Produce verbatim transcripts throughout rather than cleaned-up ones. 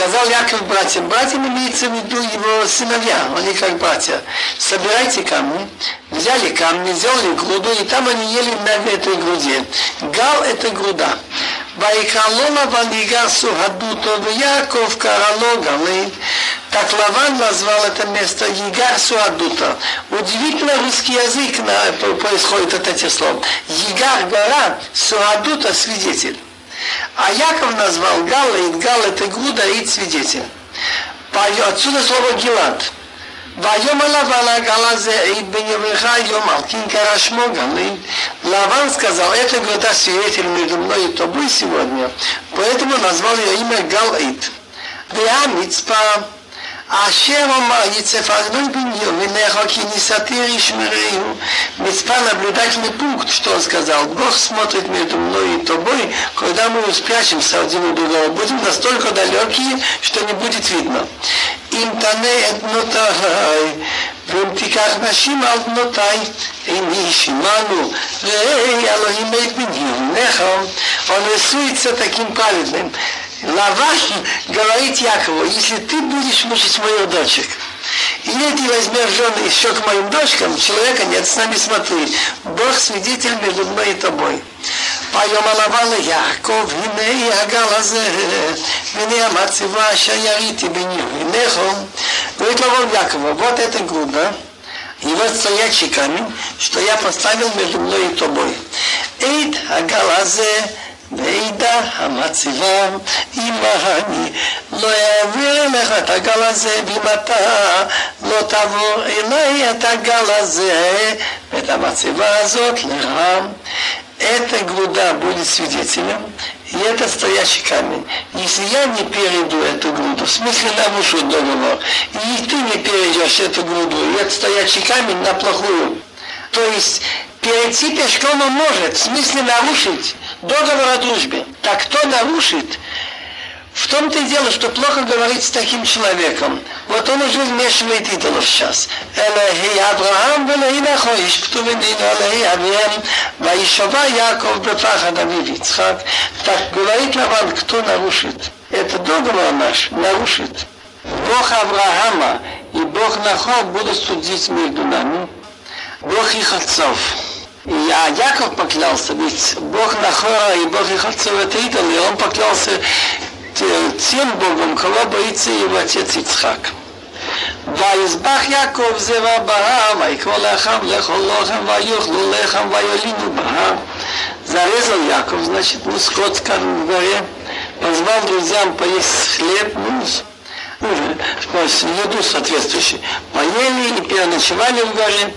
сказал Яков братьям, братьям имеется в виду его сыновья, они как братья, собирайте камни, взяли камни, сделали груду, и там они ели на этой груди. Гал – это груда. Байкалома ванигасу хадуто Яков карало галы. Так Лаван назвал это место Егасу Адута. Удивительно русский язык на, происходит от этих слов. Егар гора, Суадута свидетель. А Яков назвал Гала, и Гал это груда и свидетель. Отсюда слово Гилат. Лаван сказал, это груда свидетель между мной и тобой сегодня, поэтому назвал ее имя Галит. Беамицпа, Ашерома, Ицефахной Бенью, Минехоки Нисатири Шмирею. Мицпа наблюдательный пункт, что он сказал. Бог смотрит между мной и тобой, когда мы спрячемся один у другого. Будем настолько далекие, что не будет видно. Интане этнотай, Вимтиках нашим алнотай, Инишиману, Рей, Алохимейт Бенью, Нехом. Он рисуется таким праведным. Лаван говорит Якову, если ты будешь мучить моих дочек, или ты возьмешь жены еще к моим дочкам, человека нет, с нами смотри, Бог свидетель между мной и тобой. Поем Алаван Яков, Гинеи Агалазе, Гинея Мацива, Шаярити Беню, Гинехом. Говорит Лаван Якову, вот это груда, и вот стоячий камень, что я поставил между мной и тобой. Эйд Агалазе, Вейда, Амацива, Имахани, Лоявилеха, Тагалазе, Бимата, Лотаво, Илая, Тагалазе, это Амацива, Азот, Лехам. Эта груда будет свидетелем, и это стоящий камень. Если я не перейду эту груду, в смысле нарушу договор, и ты не перейдешь эту груду, и это стоящий камень на плохую. То есть перейти пешком он может, в смысле нарушить договор о дружбе. Так кто нарушит? В том-то и дело, что плохо говорить с таким человеком. Вот он уже вмешивает идолов сейчас. Элохи Авраам, Элохи Нахоиш, Птувенин, Элохи Авиэм, Ваишова Яков, Бефаха, Давид, Ицхак. Так говорит Лаван, кто нарушит? Это договор наш нарушит. Бог Авраама и Бог Нахор будут судить между нами. Бог их отцов. И, а Яков поклялся, ведь Бог Нахора и Бог их отцов это идол, и он поклялся тем Богом, кого боится его отец Ицхак. Ваизбах Яков зева бара, вайкво лехам, лехо лохам, ваюхлу лехам, вайолину бара. Зарезал Яков, значит, ну, скот скажем в горе, позвал друзьям поесть хлеб, ну, еду соответствующую. Поели и переночевали в горе.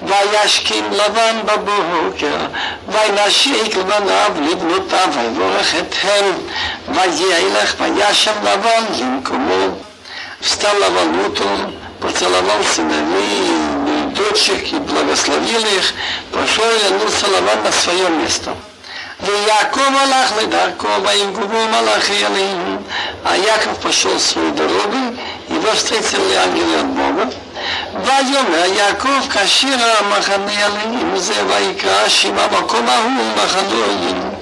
Ваяшким Лаван бабухукер, вайнашейк Лаванав, Лиднута, вайворахетхен, ваяйлах, ваяшам Лаван, Янкуму. Встал Лаван утром, поцеловал сыновей, дочек и благословил их. Пошел и вернулся Лаван на свое место. Яков Аллах, Ледаркова, Ингубом Аллах и Алим. А Яков пошел своей дорогой, его встретили ангелы от Бога. Вайома Яков Кашира Маханы Алим, Зева и Кашима Макомаху Махану Алим.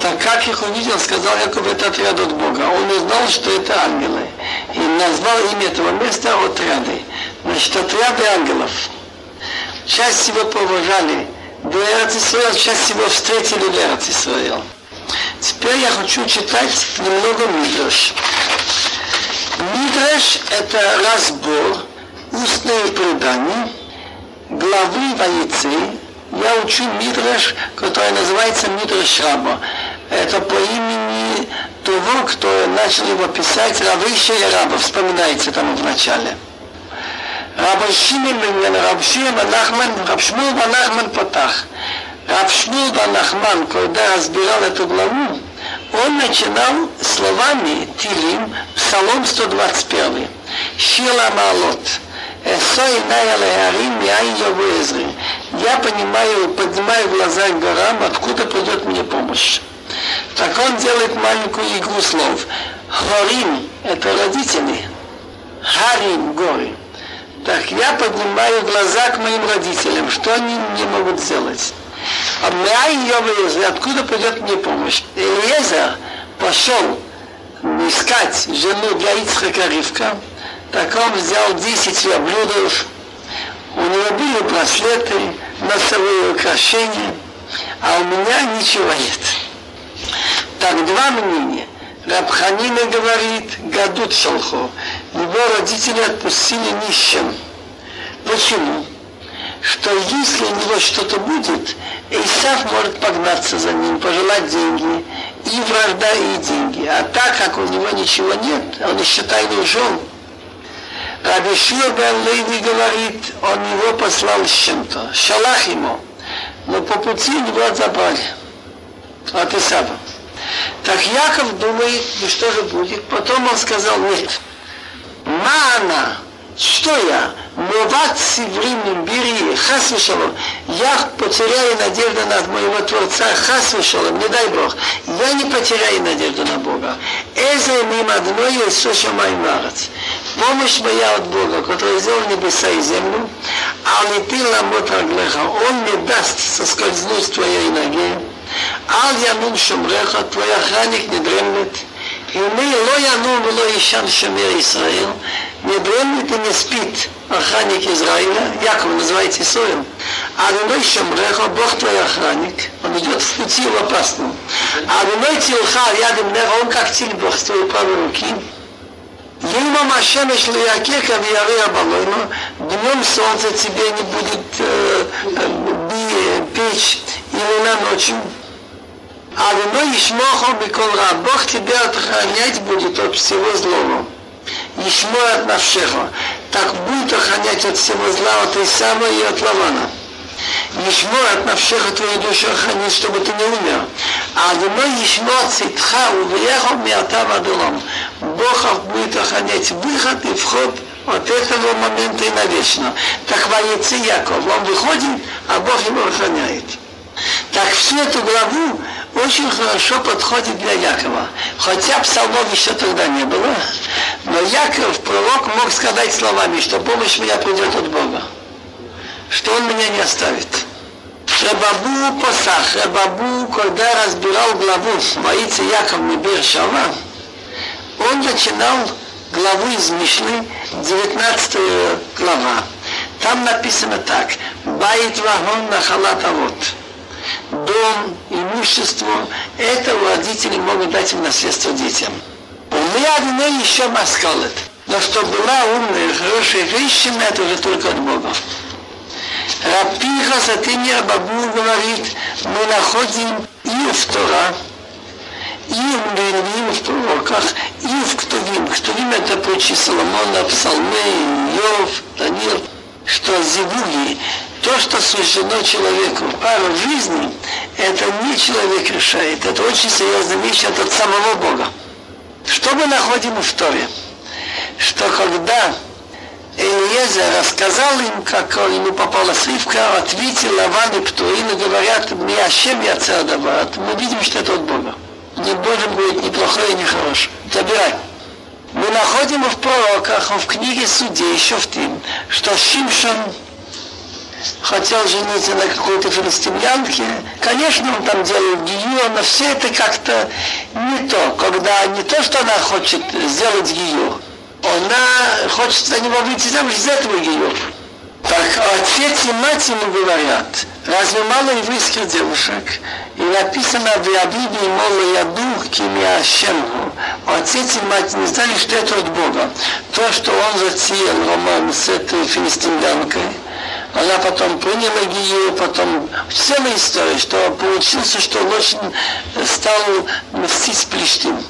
Так как их увидел, сказал Яков, это отряд от Бога. Он узнал, что это ангелы. И назвал имя этого места отряды. Значит, отряды ангелов. Часть его поважали. До Эрец-Исраил, часть его встретили в Эрец-Исраил. Теперь я хочу читать немного Мидраш. Мидраш – это разбор, устные предания, главы Ваицей. Я учу Мидраш, который называется Мидраш Раба. Это по имени того, кто начал его писать, Равиша и Раба, вспоминается там в начале. Раби Шмуэль бар Нахман, Раби Шмуэль бар Нахман потах. Раби Шмуэль бар Нахман, когда разбирал эту главу, он начинал словами Теилим, Псалом сто двадцать первый. Шила Маалот. Я понимаю, поднимаю глаза к горам, откуда придет мне помощь. Так он делает маленькую игру слов. Хорим – это родители. Харим – горы. Так, я поднимаю глаза к моим родителям, что они мне могут сделать. А я ее вылезла, откуда придет мне помощь. Елиезер пошел искать жену для Ицхака Ривка, так он взял десять верблюдов, у него были браслеты, носовые украшения, а у меня ничего нет. Так два мнения. Раб Ханина говорит, гадут шалхо, его родители отпустили нищим. Почему? Что если у него что-то будет, Исав может погнаться за ним, пожелать деньги, и вражда, и деньги. А так как у него ничего нет, он еще тайный жен. Раби Шмуэль бар Нахман говорит, он его послал с чем-то, шалах ему, но по пути его забрали от Исава. Так Яков думает, ну что же будет? Потом он сказал, нет, мана, что я, моватси времени бери, хасвишалом, я потеряю надежду на моего Творца, хасвишалом, не дай Бог, я не потеряю надежду на Бога. Эзе мимо одной Иисуса Маймарац. Помощь моя от Бога, который сделал небеса и землю, а не ты ламот раглеха, он не даст соскользнуть с твоей ноги. Ал янун шумреха, твой охранник не дремлет, и мы ло янун ло ищан шумер Исраил, не дремлет и не спит охранник Израиля, Яков называется Исраилем, Адуной шумреха, Бог твой охранник, он идет в пути в опасном, Адуной тилха, ядем неха, он как тиль Бог с твоей правой руки, Ема машемеш лиякека вияры оболойно, днем солнце тебе не будет э, э, печь, имена ночью. А вино ишмохом и колра, Бог тебя охранять будет от всего злого. Ишмо от навшеха, так будет охранять от всего зла, от Исава и от Лавана. Ишмо от навшеха твою душу охранить, чтобы ты не умер. А вино ишмо цитха увеехом и атавадулом. Бог будет охранять выход и вход от этого момента и навечно. Так воится Яков, он выходит, а Бог его охраняет. Так всю эту главу очень хорошо подходит для Якова. Хотя псалмов еще тогда не было, но Яков, пророк, мог сказать словами, что помощь меня придет от Бога, что Он меня не оставит. Рабабу Посах, Рабабу, когда разбирал главу «Воится Яков Беэр-Шева», он начинал главу из Мишлей, девятнадцатая глава. Там написано так: «Баит вагон нахалат авот». Дом, имущество, это родители могут дать им наследство детям. У меня одно еще маскалет. Но что была умная, хорошая женщина, это уже только от Бога. Рапиха Сатимир Бабу говорит, мы находим и в Тора, и в Мирим, в пророках, и в Ктувим. Ктувим это прочие Соломона, Псалмы, Йов, Данил, что зевуги. То, что суждено человеку пару жизней, это не человек решает, это очень серьезная вещь от самого Бога. Что мы находим в Торе? Что когда Елиезер рассказал им, как ему попалась Ривка, ответил Лаван и Птуин и говорят, «Ми ашем яцер давар». Мы видим, что это от Бога. Не Божьим будет ни плохое, ни хорошее. Забирай. Мы находим в пророках, в книге Судей, еще в тем, что Шимшон хотел жениться на какой-то филистимлянке, конечно, он там делал гию, но все это как-то не то, когда не то, что она хочет сделать гию, она хочет за него выйти замуж из этого гию. Так отец и мать ему говорят, разве мало еврейских девушек? И написано в Иабибе, мол, я дух кимя щенгу. Отец и мать не знали, что это от Бога. То, что он затеял роман с этой филистимлянкой, она потом приняла гию, потом целая история, что получился, что он стал мстить Плештим.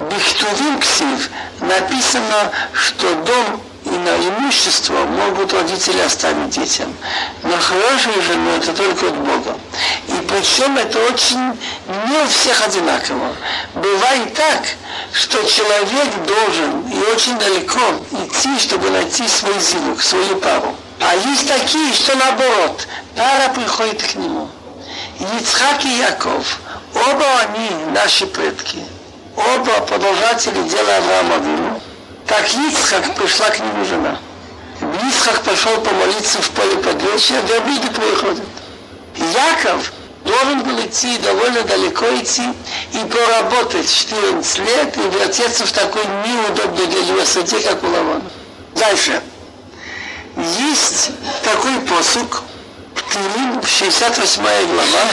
Бехтувим ксив написано, что дом и на имущество могут родители оставить детям. Но хорошую жену это только от Бога. И причем это очень не у всех одинаково. Бывает так, что человек должен и очень далеко идти, чтобы найти свой зилук, свою пару. А есть такие, что наоборот, пара приходит к нему. Ицхак и Яков, оба они наши предки, оба продолжатели дела Авраама Вину. Так Ицхак пришла к нему жена. Ицхак пошел помолиться в поле подлечия, верблюды приходят. Яков должен был идти, довольно далеко идти, и поработать четырнадцать лет, и вертеться в такой неудобной для высоте, как у Лавана. Дальше. Есть такой посук, Теилим, шестьдесят восьмая глава,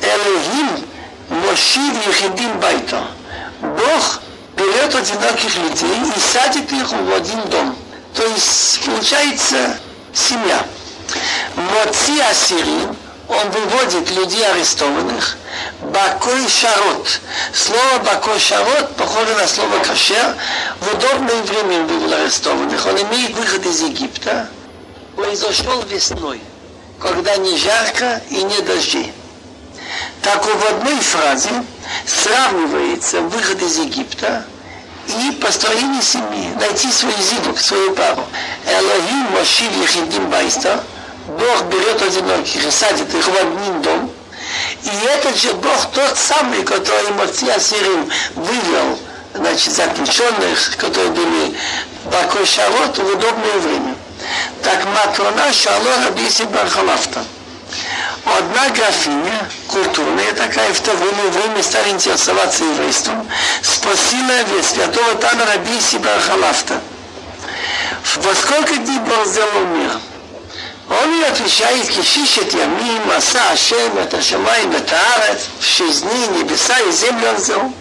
«Элогим мошив ехидим байта». Бог берет одиноких людей и садит их в один дом. То есть, получается, семья. Моци асирим, он выводит людей арестованных. Бакой шарот. Слово бакой шарот похоже на слово кашер. В удобное время вывел арестованных. Он имеет выход из Египта. Произошел весной, когда не жарко и не дожди. Так в одной фразе сравнивается выход из Египта и построение семьи, найти свою зигу, свою пару. Элохим мошив ехидим байта. Бог берет одиноких и садит их в один дом. И этот же Бог, тот самый, который Моци Асирим вывел, значит, заключенных, которые были Бакой Шарот, в удобное время. Так Матрона Шалор Раби Йоси бен Халафта. Одна графиня, культурная такая, в то время стала интересоваться еврейством, спросила святого Тана Раби Йоси бен Халафта: во сколько дней Бог сделал мир? Он ей отвечает: «Кишишет ямим, аса ашем, это шамаим, это арец, в шесть дней небеса и землю он взял».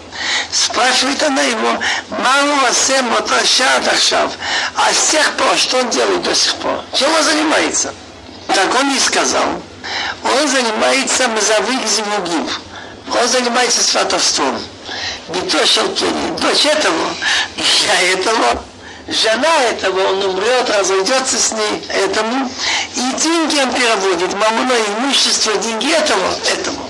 Спрашивает она его: «Мару асем, это шат ахшав». А с тех пор, что он делает до сих пор? Чем он занимается? Так он ей сказал: он занимается мазавик зимугим, он занимается сватовством. Не то шелкени, дочь этого, я этого. Жена этого, он умрет, разойдется с ней, этому. И деньги он переводит, мамуно имущество, деньги этого, этому.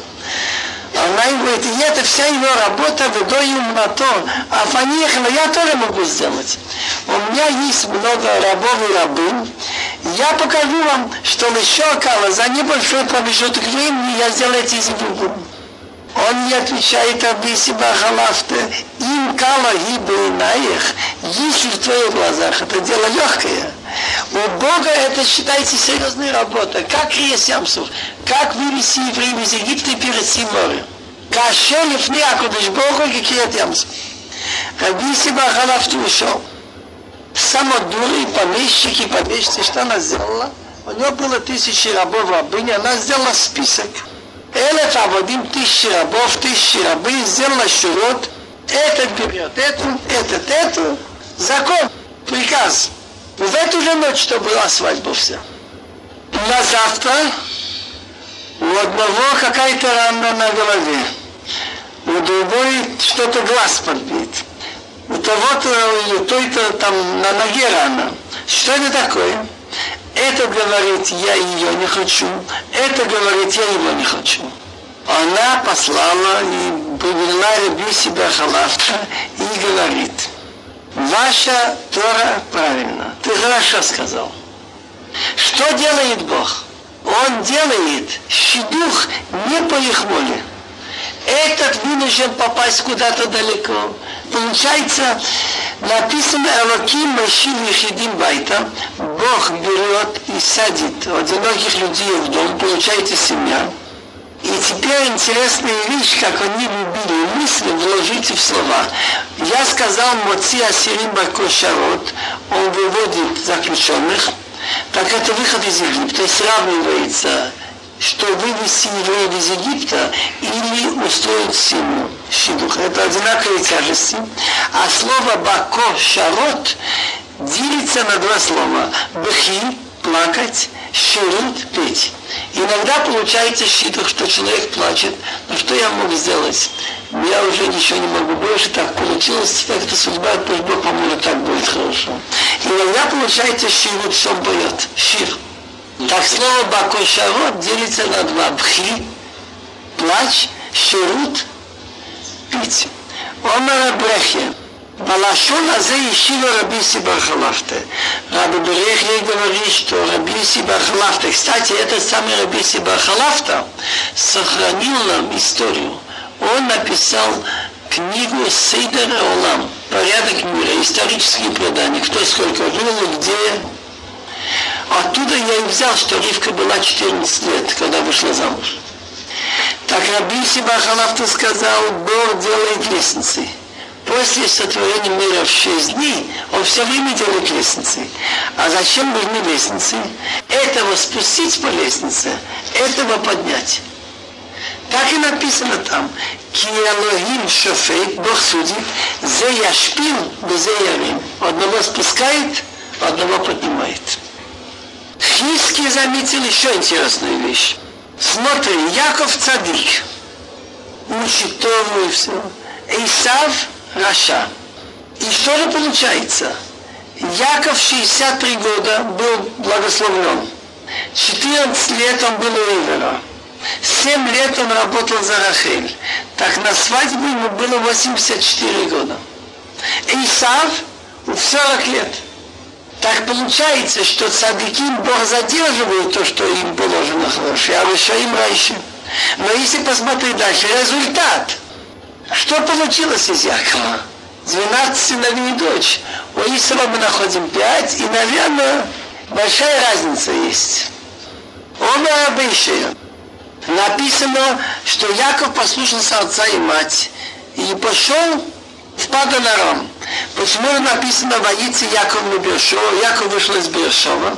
Она ему говорит: и это вся его работа, выдаю мотор, а фанихна я тоже могу сделать. У меня есть много рабов и рабынь. Я покажу вам, что еще окало, за небольшой промежуток времени я сделаю эти зиму. Он не отвечает Раби Йоси бен Халафта: им кала гибейнаех, если в твоих глазах это дело легкое. У Бога это считается серьезной работой, как крест Ямсов, как вывести евреев из Египта и перейти море. Кашелев не акудыш Богу и крест Ямсов. Раби Йоси бен Халафта ушел. Само дуры, помещики, помещицы, что она сделала? У нее было тысячи рабов рабыни, она сделала список. Элеф аводим, тысячи рабов, тысячи рабы, сделала шурот, этот берет, этот, этот, этот, закон, приказ. В эту же ночь, что была свадьба вся. На завтра у одного какая-то рана на голове, у другого что-то глаз подбит, у того-то, у той-то там на ноге рана. Что это такое? Это говорит, я ее не хочу, это говорит, я его не хочу. Она послала и повела Раби Йоси бен Халафта и говорит: ваша Тора правильно, ты хорошо сказал. Что делает Бог? Он делает шидух не по их воле. Этот вынужден попасть куда-то далеко. Получается, написано «Элоким мошив ехидим байта». Бог берет и садит одиноких людей в дом, получается семья. И теперь интересная вещь, как они любили мысли, вложите в слова. Я сказал «Моци асирим бакой шарот», он выводит заключенных. Так это выход из Египта, сравнивается, что вывести евреев из Египта или устроить семью. Шидух. Это одинаковые тяжести. А слово «бако» «шарот» делится на два слова. «Бхи» – плакать, «ширут» – петь. Иногда получается шидух, что человек плачет. Но что я мог сделать? Я уже ничего не могу больше, так получилось, как это судьба, пусть Бог поможет, так будет хорошо. Иногда получается ширут, что он поет. Шир. Так слово «бако» «шарот» делится на два. «Бхи» – плач, «ширут» – пить. Омар Брехе, Балашон Азе Ишива Раби Йоси бен Халафта. Раби Брехе говорит, что Раби Йоси бен Халафта, кстати, этот самый Раби Йоси бен Халафта сохранил нам историю. Он написал книгу Сейдер Олам, порядок мира, исторические предания, кто сколько жил и где. Оттуда я и взял, что Ривка была четырнадцать лет, когда вышла замуж. Как Раби Йоси бен Халафта сказал, Бог делает лестницы. После сотворения мира в шесть дней он все время делает лестницы. А зачем нужны лестницы? Этого спустить по лестнице, этого поднять. Так и написано там. Ки Элохим шофет, Бог судит, зе яшпил, зе ярим. Одного спускает, одного поднимает. Хиский заметил еще интересную вещь. Смотри, Яков цадик, учит Тору и все. Исав Раша. И что же получается? Яков шестьдесят три года был благословлен. четырнадцать лет он был у Ивера. семь лет он работал за Рахиль. Так на свадьбе ему было восемьдесят четыре года. Исав в сорок лет. Так получается, что цадиким Бог задерживает то, что им положено хорошее, а рашаим раньше. Но если посмотреть дальше, результат. Что получилось из Якова? двенадцать сыновей и дочь. У Исава мы находим пять, и, наверное, большая разница есть. Оба обычные. Написано, что Яков послушался отца и мать, и пошел в Падан Арам. Почему написано «Воится Яков на Беэр-Шеву», Яков вышел из Беэр-Шевы?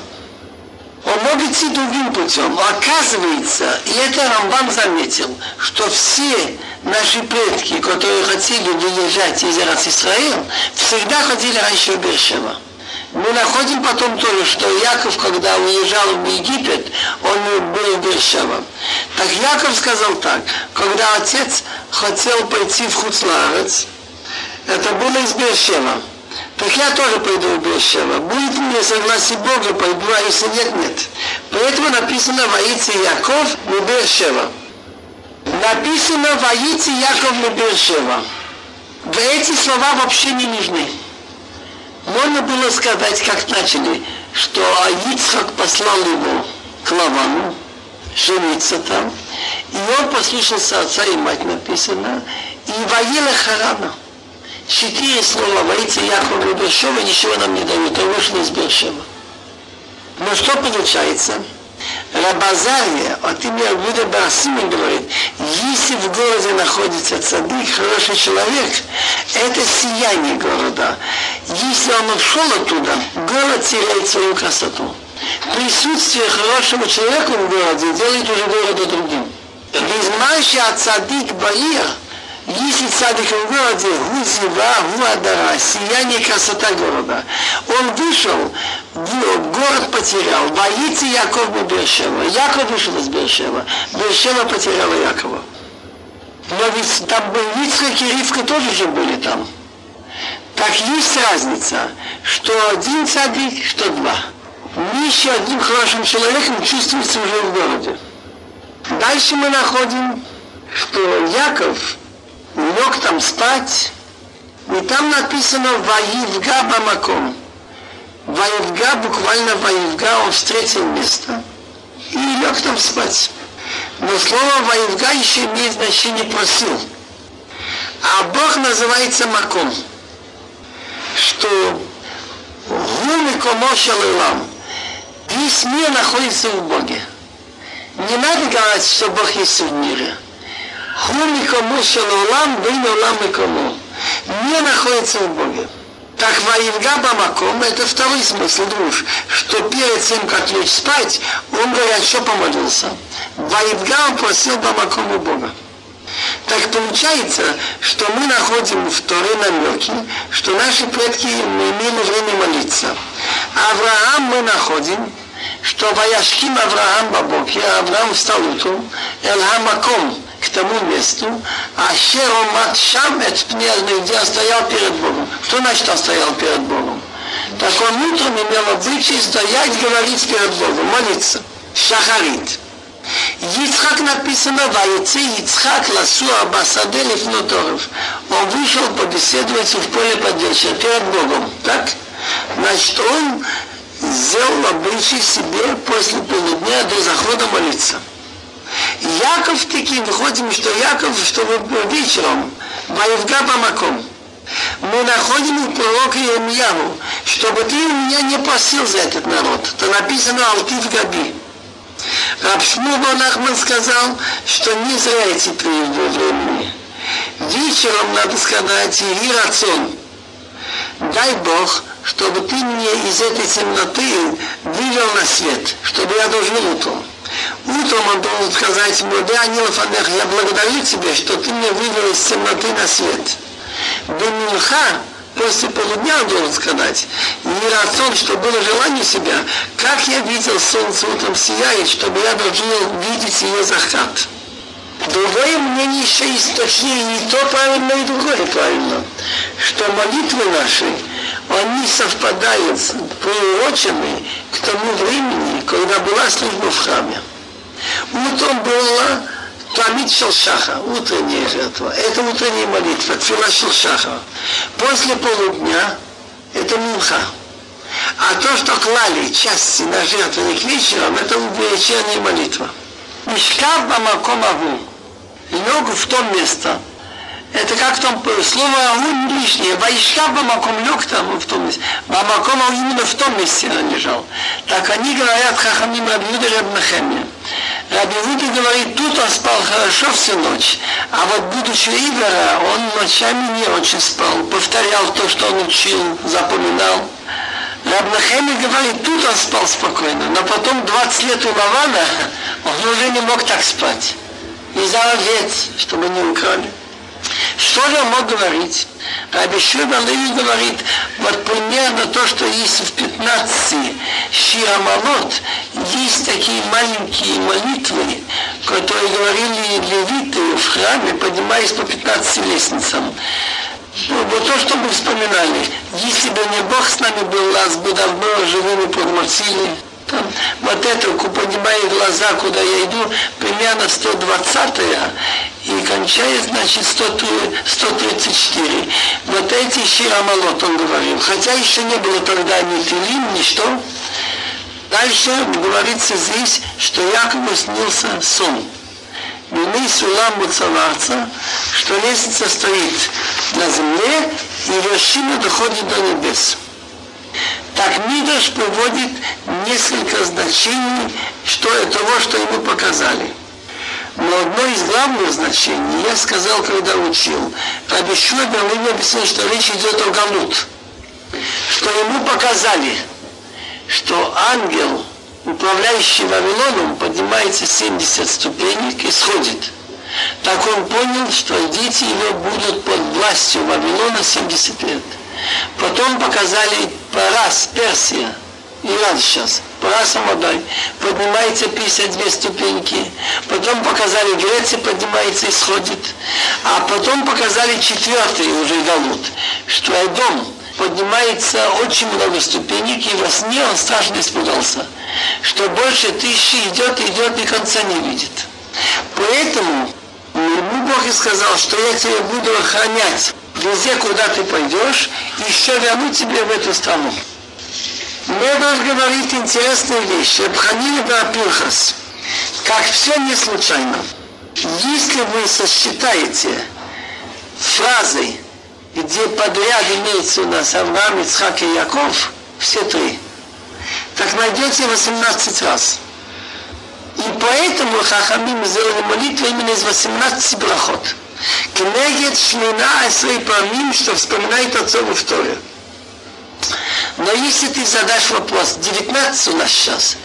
Он мог идти другим путем. Оказывается, и это Рамбам заметил, что все наши предки, которые хотели выезжать из Израиля, всегда ходили раньше в Беэр-Шеву. Мы находим потом тоже, что Яков, когда уезжал в Египет, он был в Беэр-Шеве. Так Яков сказал так, когда отец хотел пойти в Хуцлаарец, это было из Беэр-Шевы. Так я тоже пойду в Беэр-Шеву. Будет мне согласие Бога, пойду, а если нет, нет. Поэтому написано «Воится Яков на Беэр-Шеву». Написано «Воится Яков на Беэр-Шеву». Да эти слова вообще не нужны. Можно было сказать, как начали, что Ицхак послал его к Лавану, жениться там, и он послушался отца и мать, написано, и воила Харана. Четыре слова «Воится Яков на Беэр-Шеву» ничего нам не дают, он вышел из Беэр-Шевы. Но что получается? Раби Азария от имени Раби Юда бар Симон говорит, если в городе находится цадик, хороший человек, это сияние города. Если он ушел оттуда, город теряет свою красоту. Присутствие хорошего человека в городе делает уже города другим. Безмарщий от цадик баир, если цадик в городе, гузива, гуадара, сияние, красота города. Он вышел, город потерял, боится Яков на Беэр-Шеву. Яков вышел из Беэр-Шевы, Беэр-Шева потеряла Якова. Но ведь там был Ицхак и Ривка тоже же были там. Так есть разница, что один цадик, что два. Еще одним хорошим человеком чувствуется уже в городе. Дальше мы находим, что Яков лег там спать, и там написано «Ваивга бамаком». «Ваивга» буквально «Ваивга», он встретил место и лег там спать. Но слово «Ваивга» еще имеет значение «просил». А Бог называется «Маком», что «Гумикомошалилам» весь мир находится в Боге. Не надо говорить, что Бог есть в мире. Не находится в Боге. Так «Ваивга бамаком» — это второй смысл, друж, что перед тем, как лечь спать, он горячо помолился. «Ваивга» он просил бамаком у Бога. Так получается, что мы находим в Торе намеки, что наши предки имели время молиться. Авраам мы находим, что «Ваяшким Авраам бабоке», Авраам встал утром, «Эль-Хамаком», к тому месту, а Шеромат Шамец пнезный, где он стоял перед Богом. Что значит он стоял перед Богом? Так он утром имел обычай стоять, говорить перед Богом, молиться. Шахарит. Ицхак написано «Ваеце Ицхак ласу абасаде лифноторов». Он вышел побеседовать в поле подвечера перед Богом. Так? Значит, он сделал обычай себе после полудня до захода молиться. Яков таки, выходим, что Яков, чтобы вечером, «Ваивга бамаком». Мы находим у пророка Иеремьяву, чтобы ты у меня не просил за этот народ. Это написано «Алтив Габи». Раби Шмуэль бар Нахман сказал, что не зря эти периоды времени. Вечером надо сказать «Ири рацион». Дай Бог, чтобы ты мне из этой темноты вывел на свет, чтобы я дожил утром. Утром он должен сказать ему, да, Нилфанех, я благодарю тебя, что ты меня вывел из темноты на свет. Бенуха, после полудня он должен сказать, не раз он, что было желание себя, как я видел солнце утром сияет, чтобы я должен видеть ее захват. Другое мнение еще есть точнее, и то правильно, и другое правильно, что молитвы наши, они совпадают, приурочены к тому времени, когда была служба в храме. Утром была тамид шелшаха, утренняя жертва, это утренняя молитва, тфила шелшаха. После полудня это минха. А то, что клали части на жертвенник вечером, это вечерняя молитва. Мишкав бамаком аву. Лег в то место. Это как там слово «аву» лишнее. Вайшкав бамаком лег там в том месте. Бамаком аву именно в том месте он лежал. Так они говорят Хахамим Раби Юда и Раби Хэмми. Раби Юда говорит, тут он спал хорошо всю ночь, а вот будучи Игора, он ночами не очень спал. Повторял то, что он учил, запоминал. Раби Хэмми говорит, тут он спал спокойно, но потом двадцать лет у Лавана он уже не мог так спать. Из-за овец, чтобы не украли. Что же он мог говорить? Раби Шмуэль бар Нахман говорит, вот примерно то, что есть в пятнадцати Шиамалот, есть такие маленькие молитвы, которые говорили левиты в храме, поднимаясь по пятнадцати лестницам. Вот то, что мы вспоминали, если бы не Бог с нами был, нас бы давно живыми подморсили. Там, вот это, поднимая глаза, куда я иду, примерно сто двадцатая и кончает, значит, сто тридцать четыре. Вот эти Ширамалот, он говорил. Хотя еще не было тогда ни Теилим, ни что. Дальше говорится здесь, что Якову снился сон. Мины сулам муцаварца, что лестница стоит на земле и вершина доходит до небес. Так Мидраш приводит несколько значений что, того, что ему показали. Но одно из главных значений, я сказал, когда учил, Раби Шмуэль бар Нахман объяснил, что речь идет о Галут. Что ему показали, что ангел, управляющий Вавилоном, поднимается семьдесят ступенек и сходит. Так он понял, что дети его будут под властью Вавилона семьдесят лет. Потом показали Парас, Персия, Иран сейчас, Парас Амадай, поднимается пятьдесят две ступеньки. Потом показали Греция, поднимается и сходит. А потом показали четвертый уже Галут, что Эдом поднимается очень много ступенек, и во сне он страшно испугался, что больше тысячи идет, идет и конца не видит. Поэтому ему Бог и сказал, что я тебя буду охранять везде, куда ты пойдешь, и еще верну тебе в эту страну. Мидраш говорит интересную вещь. Обханили Барапирхас. Как все не случайно. Если вы сосчитаете фразы, где подряд имеется у нас Авраам, Ицхак и Яков, все три, так найдете восемнадцать раз. И поэтому Хахамим сделали молитву именно из восемнадцати брахот. Кенегет шмина асрей памим, что вспоминает отцову в Торе. Но если ты задашь вопрос, девятнадцать у нас сейчас,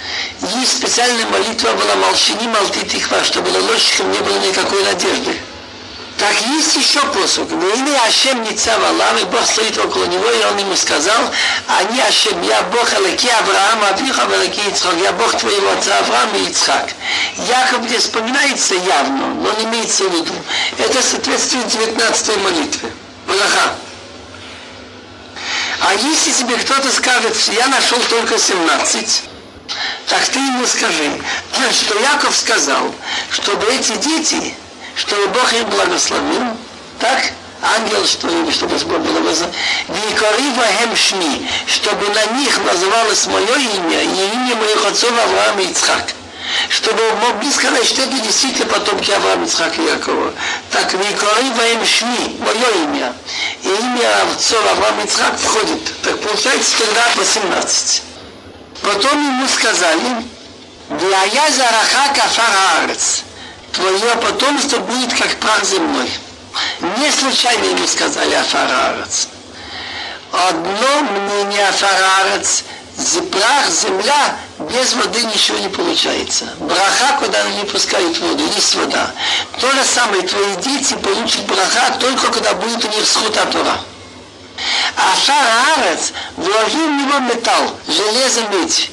есть специальная молитва была молчини, молты тихва, чтобы ложечком не было никакой надежды. Так есть еще посук. Войны Ашем не цавалам, и Бог стоит около него, и он ему сказал, они Ашем, я Бог Элоки Авраама, Авиха Элоки Ицхак, я Бог твоего отца Авраама и Ицхак. Яков где вспоминается явно, но не имеется в виду. Это соответствует девятнадцатой молитве. Браха. А если тебе кто-то скажет, что я нашел только семнадцать, так ты ему скажи, что Яков сказал, чтобы эти дети, чтобы Бог их благословил, так, ангел, что им, чтобы Бог благословил, чтобы на них называлось мое имя и имя моих отцов Авраам и Ицхак, чтобы могли сказать, что это действительно потомки Авраама, Ицхака и Якова. Так, мое имя, и имя отцов Авраама и Ицхак входит. Так получается тогда восемнадцать. Потом ему сказали, Вая зарахака фараарец. Твое потомство будет как прах земной. Не случайно ему сказали афараарец. Одно мнение афараарец. Прах, земля, без воды ничего не получается. Браха, куда она не пускает воду, есть вода. То же самое, твои дети получат браха только когда будет у них сход от Тора. Афараарец, вложил в него металл, железо, медь.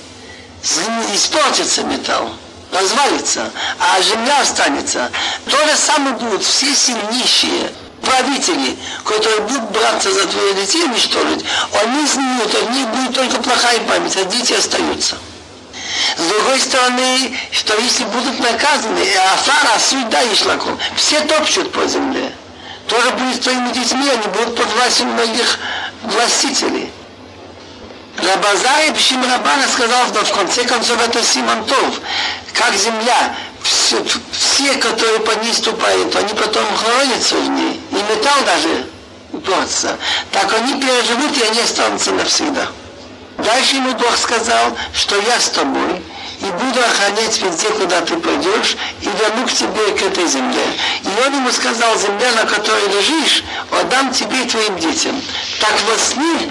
Испортится металл, развалится, а земля останется. То же самое будут все сильнейшие правители, которые будут браться за твоих детей и уничтожить. Они знают, у них будет только плохая память, а дети остаются. С другой стороны, что если будут наказаны, афара, сюда и шлаком, все топчут по земле. Тоже будет твоими детьми, они будут под властью многих властителей. Рабазар и Бшим Рабана сказал, что в конце концов это Симон Тов, как земля, все, все, которые по ней ступают, они потом хоронятся в ней, и металл даже упорится, так они переживут и они останутся навсегда. Дальше ему Бог сказал, что я с тобой, и буду охранять везде, куда ты пойдешь, и верну к тебе, к этой земле. И он ему сказал, земля, на которой лежишь, отдам тебе и твоим детям. Так во сне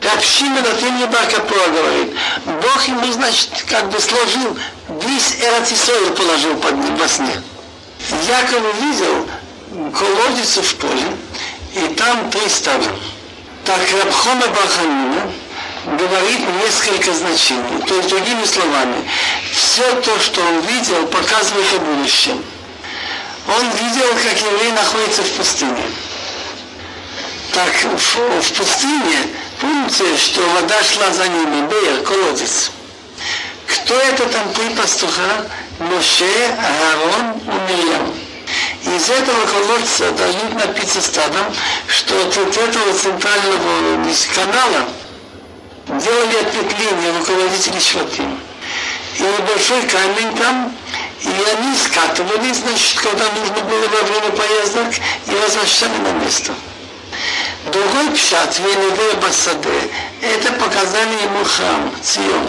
Рабшима на Тимне Баркапуа говорит, Бог ему, значит, как бы сложил, весь Эрат-Исраэль положил под ним во сне. Яков увидел колодицу в поле, и там три стада. Так Рабби Хэмми бар Ханина говорит несколько значений. То есть, другими словами, все то, что он видел, показывает о будущем. Он видел, как евреи находятся в пустыне. Так в, в пустыне, помните, что вода шла за ними, Беэр, колодец. Кто это там три пастуха? Моше, Аарон и Мирьям. Из этого колодца дают напиться стадом, что от этого центрального канала делали ответвление руководители шватим. И небольшой камень там, и они скатывали, значит, когда нужно было во время поездок, и возвращали на место. Другой пшат, Велеве Басаде, это показали ему храм, Цион.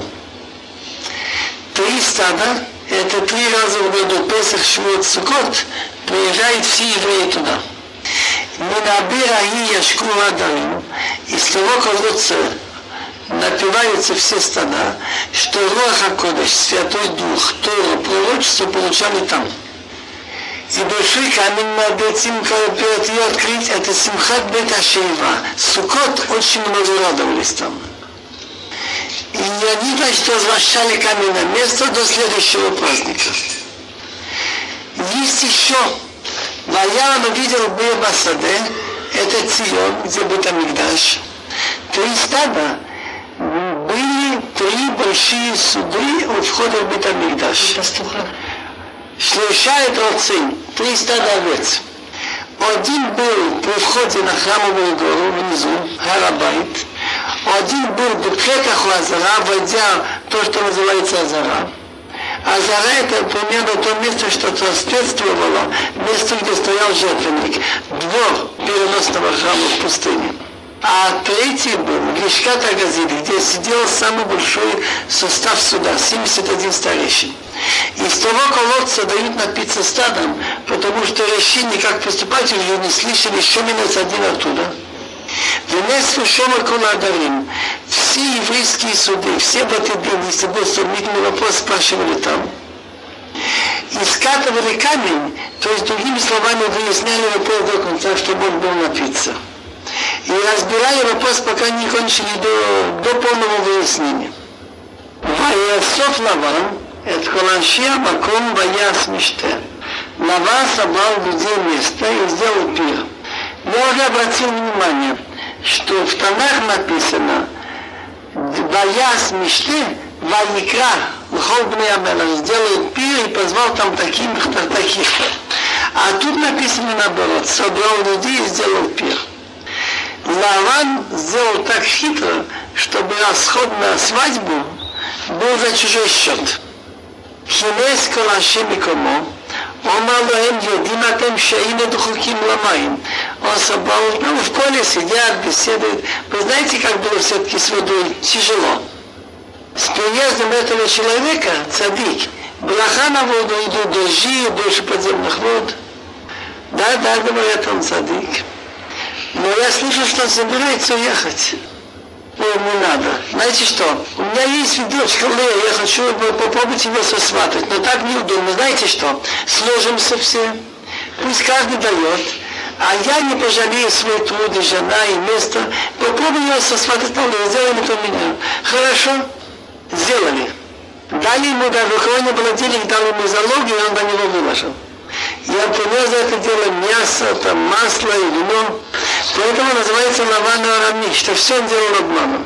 Три стада, это три раза в году Песах, Швуот, Суккот, приезжают все евреи туда. Минабираи Яшку Адарим, из того колодца напиваются все стада, что Руах ха-Кодеш, Святой Дух, Тору, пророчество получали там. И большой камень надо этим ее открыть, это Симхат Беэр-Шева. Суккот очень много радовались там. И они, значит, возвращали камень на место до следующего праздника. Есть еще, Лаван увидел Беэр-Басаде, это Цион, где Бейт а-Микдаш. Три стада были три большие суды у входа в Бейт а-Микдаш. Шлюшает роцин, три стада овец. Один был при входе на храмовую гору внизу, Харабайт. Один был в букетах у Азара, войдя то, что называется Азара. Азара это примерно то место, что соответствовало месту, где стоял жертвенник. Двор переносного храма в пустыне. А третий был Лишкат а-Газид, где сидел самый большой состав суда, семьдесят один старейшин. Из того колодца дают напиться стадом, потому что решение, как поступать, уже не слышали, еще минус один оттуда. Венесу Шома Куладарим, все еврейские суды, все батыдыны, если был сомнительный вопрос, спрашивали там. И скатывали камень, то есть, другими словами, выясняли вопрос до конца, чтобы он был напиться. И разбирали вопрос, пока не кончили до, до полного выяснения. Ваясов Лаван, эт коланшия маком ваяс миште. Лаван собрал людей место и сделал пир. Я уже обратил внимание, что в Танах написано ваяс миште ваикра лхобный амелах. Сделал пир и позвал там таких-то, таких-то. А тут написано наоборот, собрал людей и сделал пир. Лаван сделал так хитро, чтобы расход на свадьбу был за чужой счет. Хинес колашим и комо, омалоем единатем шаинет хуким ламаим. Он собрал, ну, в поле сидят, беседуют. Вы знаете, как было все-таки с водой? Тяжело. С приездом этого человека, цадик, блаха на воду идут, дожди, больше подземных вод. Да, да, говорят, он цадик. Но я слышу, что он собирается уехать. Ну, ему надо. Знаете что? У меня есть дочка Лея, я хочу попробовать ее сосватывать, но так неудобно. Знаете что? Сложимся все. Пусть каждый дает. А я не пожалею свой труд и жена, и место. Попробую ее сосватывать на Лею, сделали это у меня. Хорошо? Сделали. Дали ему, даже у кого не было денег, дали ему залоги, и он на него выложил. Я принес за это дело мясо, там, масло и вино. Поэтому называется Лаван Арами, что все он делал обманом.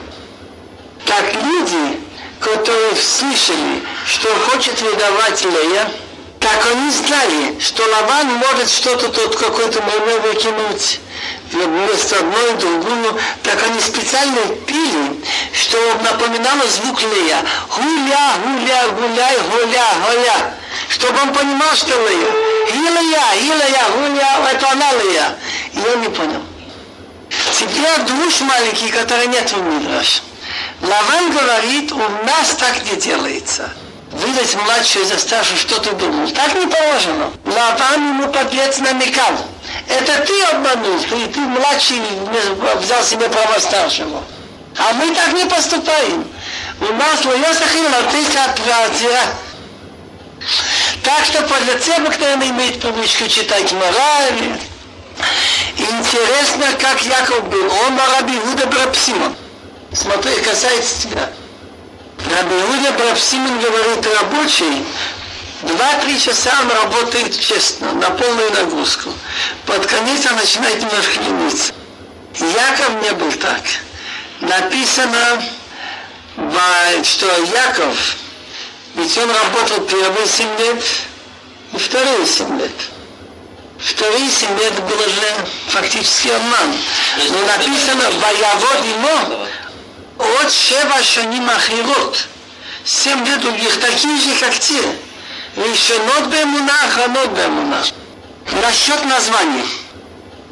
Так люди, которые слышали, что хочет выдавать Лея, так они знали, что Лаван может что-то тут какой-то маймой выкинуть вместо одной, другую. Так они специально пили, что напоминало звук Лея. Гуля, гуля, гуляй, гуля, гуля. Чтобы он понимал, что Лея. Илая, Илая, Гуля, это она Лея. И он не понял. Теперь двуж маленький, которые нет в Мидраш. Лаван говорит, у нас так не делается. Выдать младшую за старшую, что ты думал? Так не положено. Лаван ему подлец намекал. Это ты обманул, ты, ты младший взял себе право старшего. А мы так не поступаем. У нас Лея сахила, ты сапратия. Так что подлец обыкновенно имеет привычку читать мораль. Интересно, как Яков был. Он Раби Юда бар Симон. Смотри, касается тебя. Раби Йегуда бар Симон говорит, рабочий два-три часа он работает честно, на полную нагрузку. Под конец он начинает немножко лениться. Яков не был так. Написано, что Яков, ведь он работал первые семь лет и вторые семь лет. Вторые семь лет был уже фактически обман. Но написано «Ваявод ему от шева шаним ахирот». Семь лет у них такие же, как те. Еще нот бэмуна, ханот бэмуна. Насчет названий.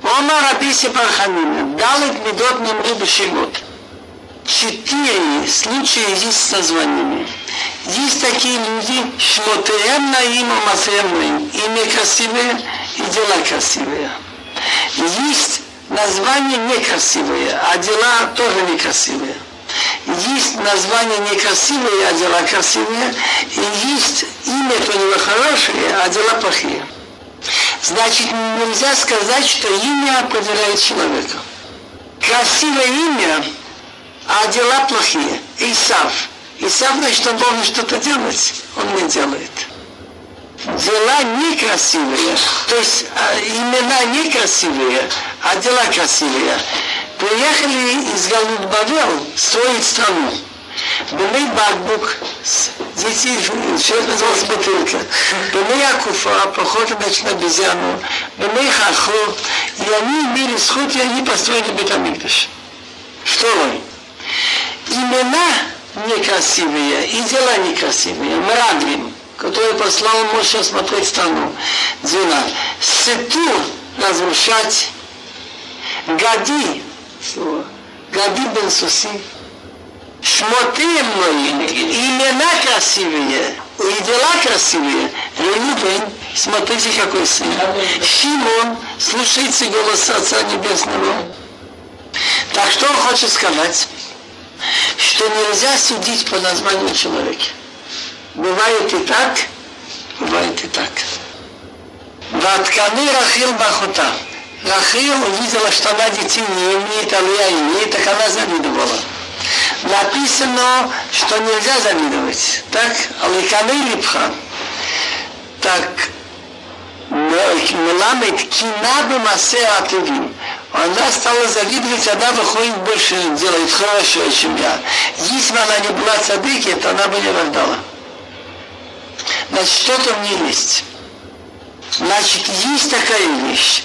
Омар Раби Йоси бен Халафта. Далит медот немру бешемот. Четыре случая есть с названиями. Есть такие люди, шмотеем на имя, масеем на имя. Имя красивое и дела красивые. Есть названия некрасивые, а дела тоже некрасивые. Есть названия некрасивые, а дела красивые. И есть имя у него хорошее, а дела плохие. Значит, нельзя сказать, что имя определяет человека. Красивое имя, а дела плохие. Исав. Исав, значит, он должен что-то делать, он не делает. Дела некрасивые, то есть имена некрасивые, а дела красивые. Приехали из Галут-Бавел строить страну. Беней Бакбук, детей, человек назывался Бутылка. Беней Акуфа, похоже, значит, на обезьяну. Беней Хахло. И они имели сход, и они построили Бейт а-Микдаш. Второй. Имена некрасивые и дела некрасивые. Мраглим, который послал Моше осмотреть страну. Дела. Сетур разрушать. Гади. Слово. Гади бен Суси. Шмотеем мои. Имена красивые. И дела красивые. Ревен. Смотрите, какой сын. Шимон. Слушайте голос Отца Небесного. Так что он хочет сказать? Что нельзя судить по названию человека. Бывает и так, бывает и так. Ватканы Рахиль Бахута. Рахиль увидела, что она детей не имеет, а Лея имеет, так она завидовала. Написано, что нельзя завидовать. Так, Аликаны Липха. Так, Меламед Кинабы Масе Атувим. Она стала завидовать, она выходит больше, делает хорошо, чем я. Если бы она не была цадыкой, то она бы не рождала. Значит, что-то в ней есть. Значит, есть такая вещь.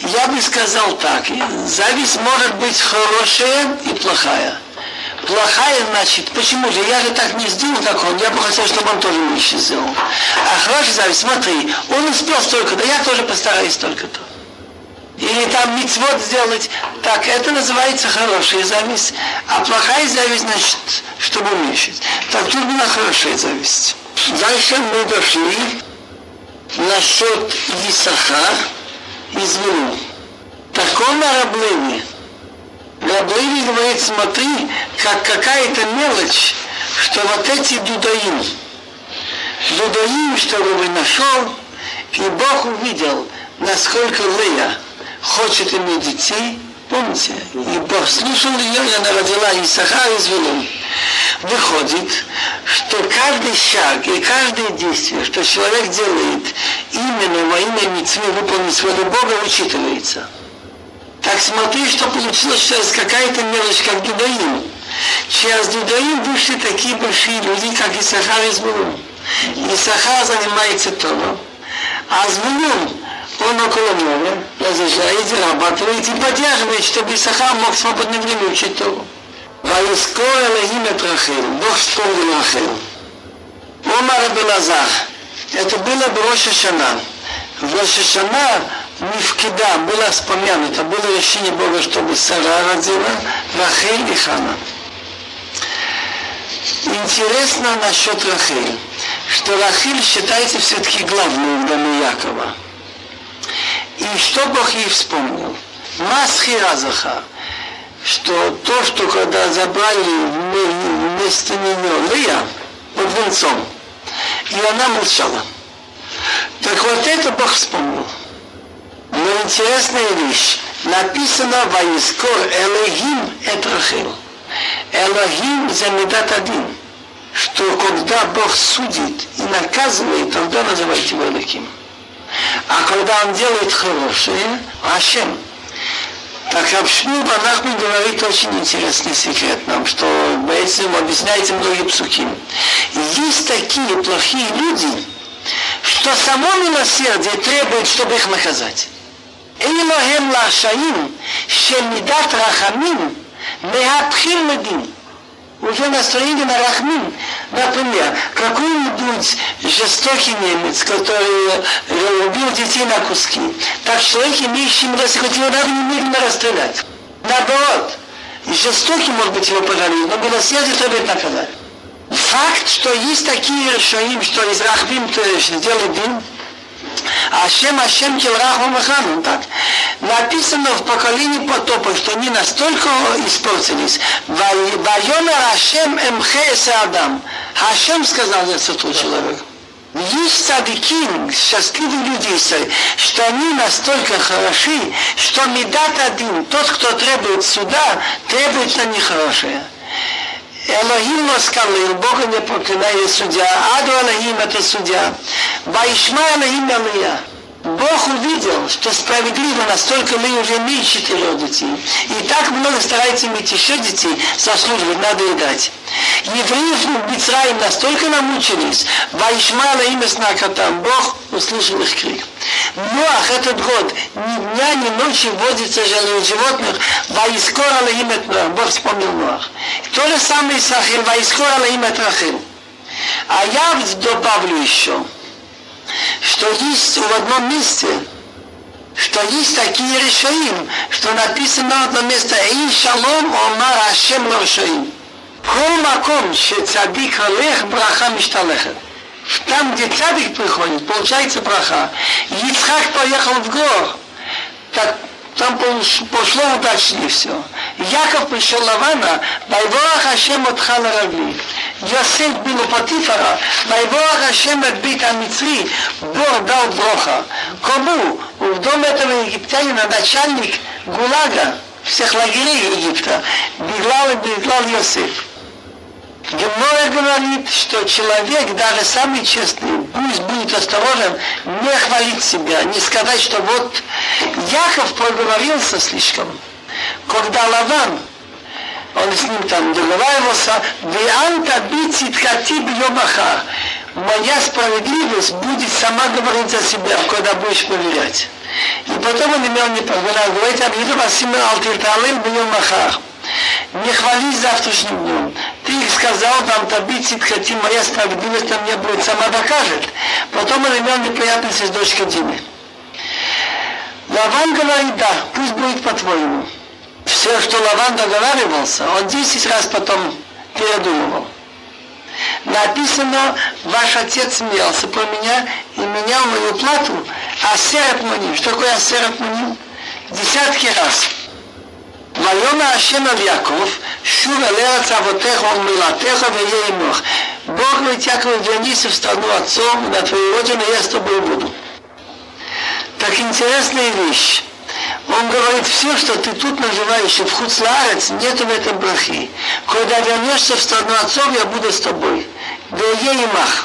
Я бы сказал так. Зависть может быть хорошая и плохая. Плохая, значит, почему же? Я же так не сделал, как он. Я бы хотел, чтобы он тоже лучше сделал. А хорошая зависть, смотри, он успел столько-то, я тоже постараюсь столько-то. Или там мицвот сделать. Так, это называется хорошая зависть. А плохая зависть, значит, чтобы уменьшить. Так тут была хорошая зависть. Дальше мы дошли насчет Иссахара и Завулона. Таком раблыне. Раблыне говорит, смотри, как какая-то мелочь, что вот эти дудаим. Дудаим, чтобы вы нашел, и Бог увидел, насколько Лея хочет иметь детей. Помните? И Бог слушал ее, и она родила Исахара и Завулона. Выходит, что каждый шаг и каждое действие, что человек делает именно во имя мицвы, выполнить волю Бога, учитывается. Так смотри, что получилось через какая-то мелочь, как дудаим. Через дудаим вышли такие большие люди, как Исахар и Завулон. Исахар занимается Тором, а Завулон, он около моря, разъезжает, зарабатывает и поддерживает, чтобы Исахар мог в свободное время учить Тору. Воискоя Легимет Рахиль, Бог вспомнил Рахиль. Омар Белазар, это было в Рош ха-Шана. В Рош ха-Шана Мифкида было вспомянуто, было решение Бога, чтобы Сара родила, Рахиль и Хана. Интересно насчет Рахиль, что Рахиль считается все-таки главной в доме Якова. И что Бог ей вспомнил? Масхи Разаха, что то, что когда забрали вместо нее Лея под венцом, и она молчала. Так вот это Бог вспомнил. Но интересная вещь. Написано «Ваискор Элогим эт Рахиль». Элогим замедат один. Что когда Бог судит и наказывает, тогда называет его Элогим. А когда он делает хорошее, Ашем. Так Раби Шмуэль бар Нахман говорит очень интересный секрет нам, что Бейцем объясняется многие псухи. Есть такие плохие люди, что само милосердие требует, чтобы их наказать. Элохем лашаим, шемидат рахамим, меапхил медин. Уже настроение на рахмин. Например, какой-нибудь жестокий немец, который убил детей на куски. Так человек, имеющий милосердие, его надо немедленно расстрелять. Наоборот, жестокий, может быть, его пожалеть, но милосердие требует наказать. Факт, что есть такие решаим, что из рахмин то делают дым, Ашем, Ашем, Килраху, Махану, так. Написано в поколении потопа, что они настолько испортились. Вайомер Ашем Эмхеса Адам. Ашем сказал за святой человек. Есть садики, счастливые люди, что они настолько хороши, что медат один, тот, кто требует суда, требует на них хорошее. Элохим лоскалил, Бога не проклинает судья, Аду Элохим это судья, Баишма Элохим Элия. Бог увидел, что справедливо настолько мы уже имеем четырех детей. И так много старается иметь еще детей, заслуживать, надо и дать. Евреев в Мицраи настолько намучились, Баишма Элохим Эснакатам, Бог услышал их крик. Ноах этот год ни дня, ни ночи водится жалеет животных, «Ваискор Элохим эт Ноах», Бог вспомнил Ноах. То же самое с Рахиль, «Ваискор Элохим эт Рахиль». А я добавлю еще, что есть в одном месте, что есть такие решаим, что написано в одном месте «Эй шалом омар Ашем лошаим». «Кол маком ше цадик алех браха мишталехет». Там, где цадик приходит, получается браха. Ицхак поехал в гор, так там пошло удачнее все. Яков пришел Лавана, «Байворах Ашем от Хана Раби». Йосеф бил у Патифара, «Байворах Ашем от Бейт а-Микдаш». Бог дал броха. Кому? В дом этого египтянина начальник ГУЛАГа, всех лагерей Египта, беглал и беглал Йосеф. Гемора говорит, что человек, даже самый честный, пусть будет осторожен, не хвалить себя, не сказать, что вот Яков проговорился слишком. Когда Лаван, он с ним там договаривался, «Веанта би циткати бьемаха», «Моя справедливость будет сама говорить за себя, когда будешь проверять». И потом он имел неправильно, говорит, «Раби Йегуда бар Симон алтирталил бьемаха». Не хвались завтрашним днем. Ты их сказал, там табит, ситхати, моя справедливость там не будет, сама докажет. Потом он имел неприятности с дочкой Димы. Лаван говорит, да, пусть будет по-твоему. Все, что Лаван договаривался, он десять раз потом передумывал. Написано, ваш отец смеялся про меня и менял мою плату асер атманим. Что такое асер атманим? Десятки раз. Вайома Ашем эль Яков, шув эль эрец авотеха умилатеха вееи имеха. Бог говорит, Яков, вернись в страну отцов, на твою родину я с тобой буду. Так интересная вещь. Он говорит, все, что ты тут наживаешь, в Хуцлаарец, нету в этом брахи. Когда вернешься в страну отцов, я буду с тобой. Вееи имеха.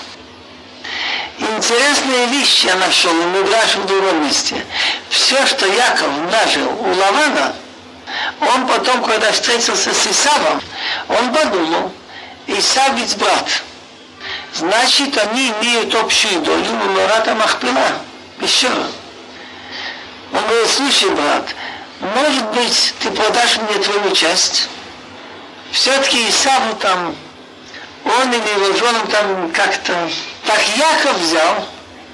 Интересные вещи я нашел у Мидраш в другом месте. Все, что Яков нажил у Лавана, он потом, когда встретился с Исавом, он подумал, Исав ведь брат. Значит, они имеют общую долю у Мэарат а-Махпела. Еще. Он говорит, слушай, брат, может быть, ты продашь мне твою часть? Все-таки Исаву там, он или его женам там как-то... Так Яков взял,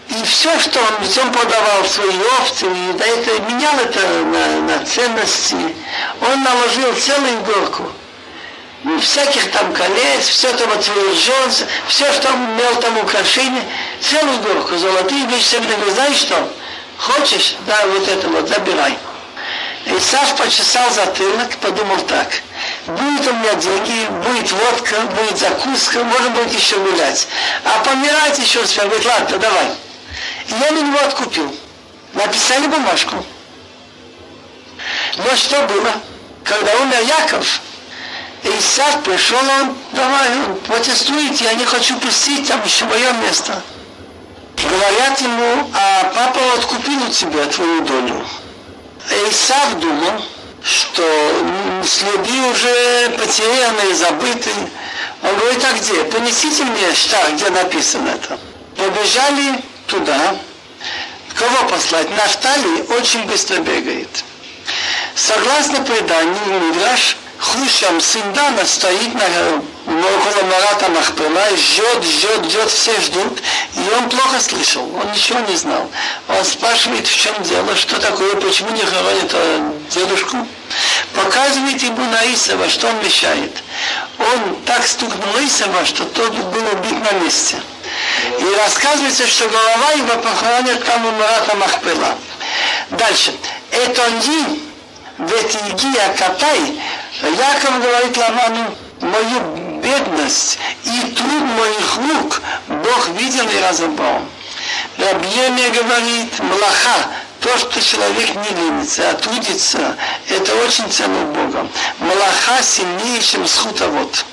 и все, что он, ведь он продавал свои овцы, и да, это, менял это на, на ценности, он наложил целую горку. Ну, всяких там колец, все там от своих жен, все, что он имел там украшения, целую горку, золотые вещи, я говорю, знаешь что, хочешь, да, вот это вот, забирай. Исав почесал затылок, подумал так, будет у меня деньги, будет водка, будет закуска, можно будет еще гулять. А помирать еще успел, говорит, ладно, давай. И я его откупил. Написали бумажку. Но что было? Когда умер Яков, Исав пришел, он, давай, он протестует, я не хочу пустить, там еще мое место. Говорят ему, а папа откупил у тебя твою долю. Исав думал, что следы уже потерянные, забыты. Он говорит, а где? Понесите мне штар, где написано это. Побежали туда. Кого послать? Нафтали очень быстро бегает. Согласно преданию Мидраш, Хушам, сын Дана, стоит на, около Мэарат а-Махпела, ждет, ждет, ждет, все ждут. И он плохо слышал, он ничего не знал. Он спрашивает, в чем дело, что такое, почему не хоронят дедушку. Показывает ему на Исава, что он мешает. Он так стукнул Исава, что тот был убит на месте. И рассказывается, что голова его похоронят там у Мэарат а-Махпела. Дальше. Этонди, ветиги акатай, Яков говорит Лавану, мою бедность и труд моих рук Бог видел и разобрал. Раби Хэмми говорит, млаха, то, что человек не ленится, а трудится, это очень ценно Бога. Млаха сильнее, чем схутовод.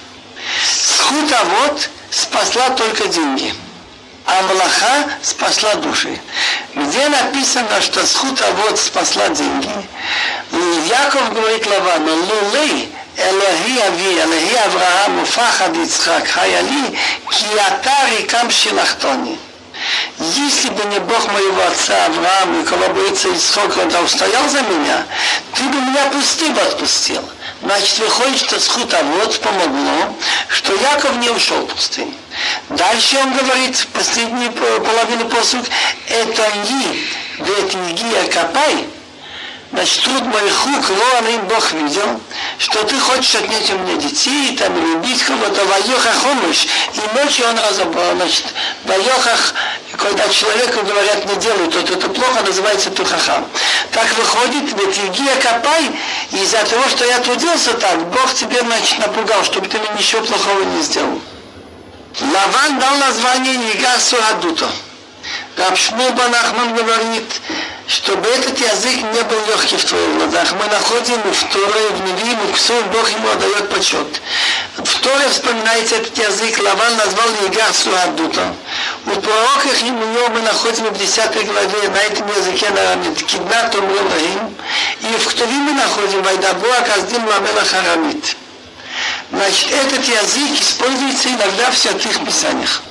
Схутовод спасла только деньги, а млаха спасла души. Где написано, что схутовод спасла деньги? Яков говорит Лавану, лулей, Элохи ави, Элохи Авраам, уфахад Ицхак, хаяли, киатари камшилахтони. Если бы не Бог моего отца Авраама, и кого боится Ицхак, когда устоял за меня, ты бы меня пустым отпустил. Значит, выходит, что схутовод помогло, что Яков не ушел пустым. Дальше он говорит, последнюю половину посуг, это не, говорит, Егия Капай, значит, труд моих рук, Лоан, им Бог видел, что ты хочешь отнять у меня детей, там, или убить кого-то, вайохах омыш, и ночью он разобрал, значит, вайохах, когда человеку говорят, не делай, то это плохо, называется тухахам. Так выходит, ведь Егия Капай, из-за того, что я трудился так, Бог тебе, значит, напугал, чтобы ты мне ничего плохого не сделал. Лаван дал название Нигасу Адуто. Раби Шмуэль бар Нахман говорит, чтобы этот язык не был легкий в твоих глазах. Мы находим в Торе, в Невим, в Ксу, Бог ему отдает почет. В Торе вспоминается этот язык, Лаван назвал Нигасу Адуто. У пророках и него мы находим в десятой главе, на этом языке нарамит, Киднат умрел Раим. И в Ктувим мы находим, Вайдабуа Каздим Ламелах Арамит. Значит, этот язык используется иногда в святых писаниях.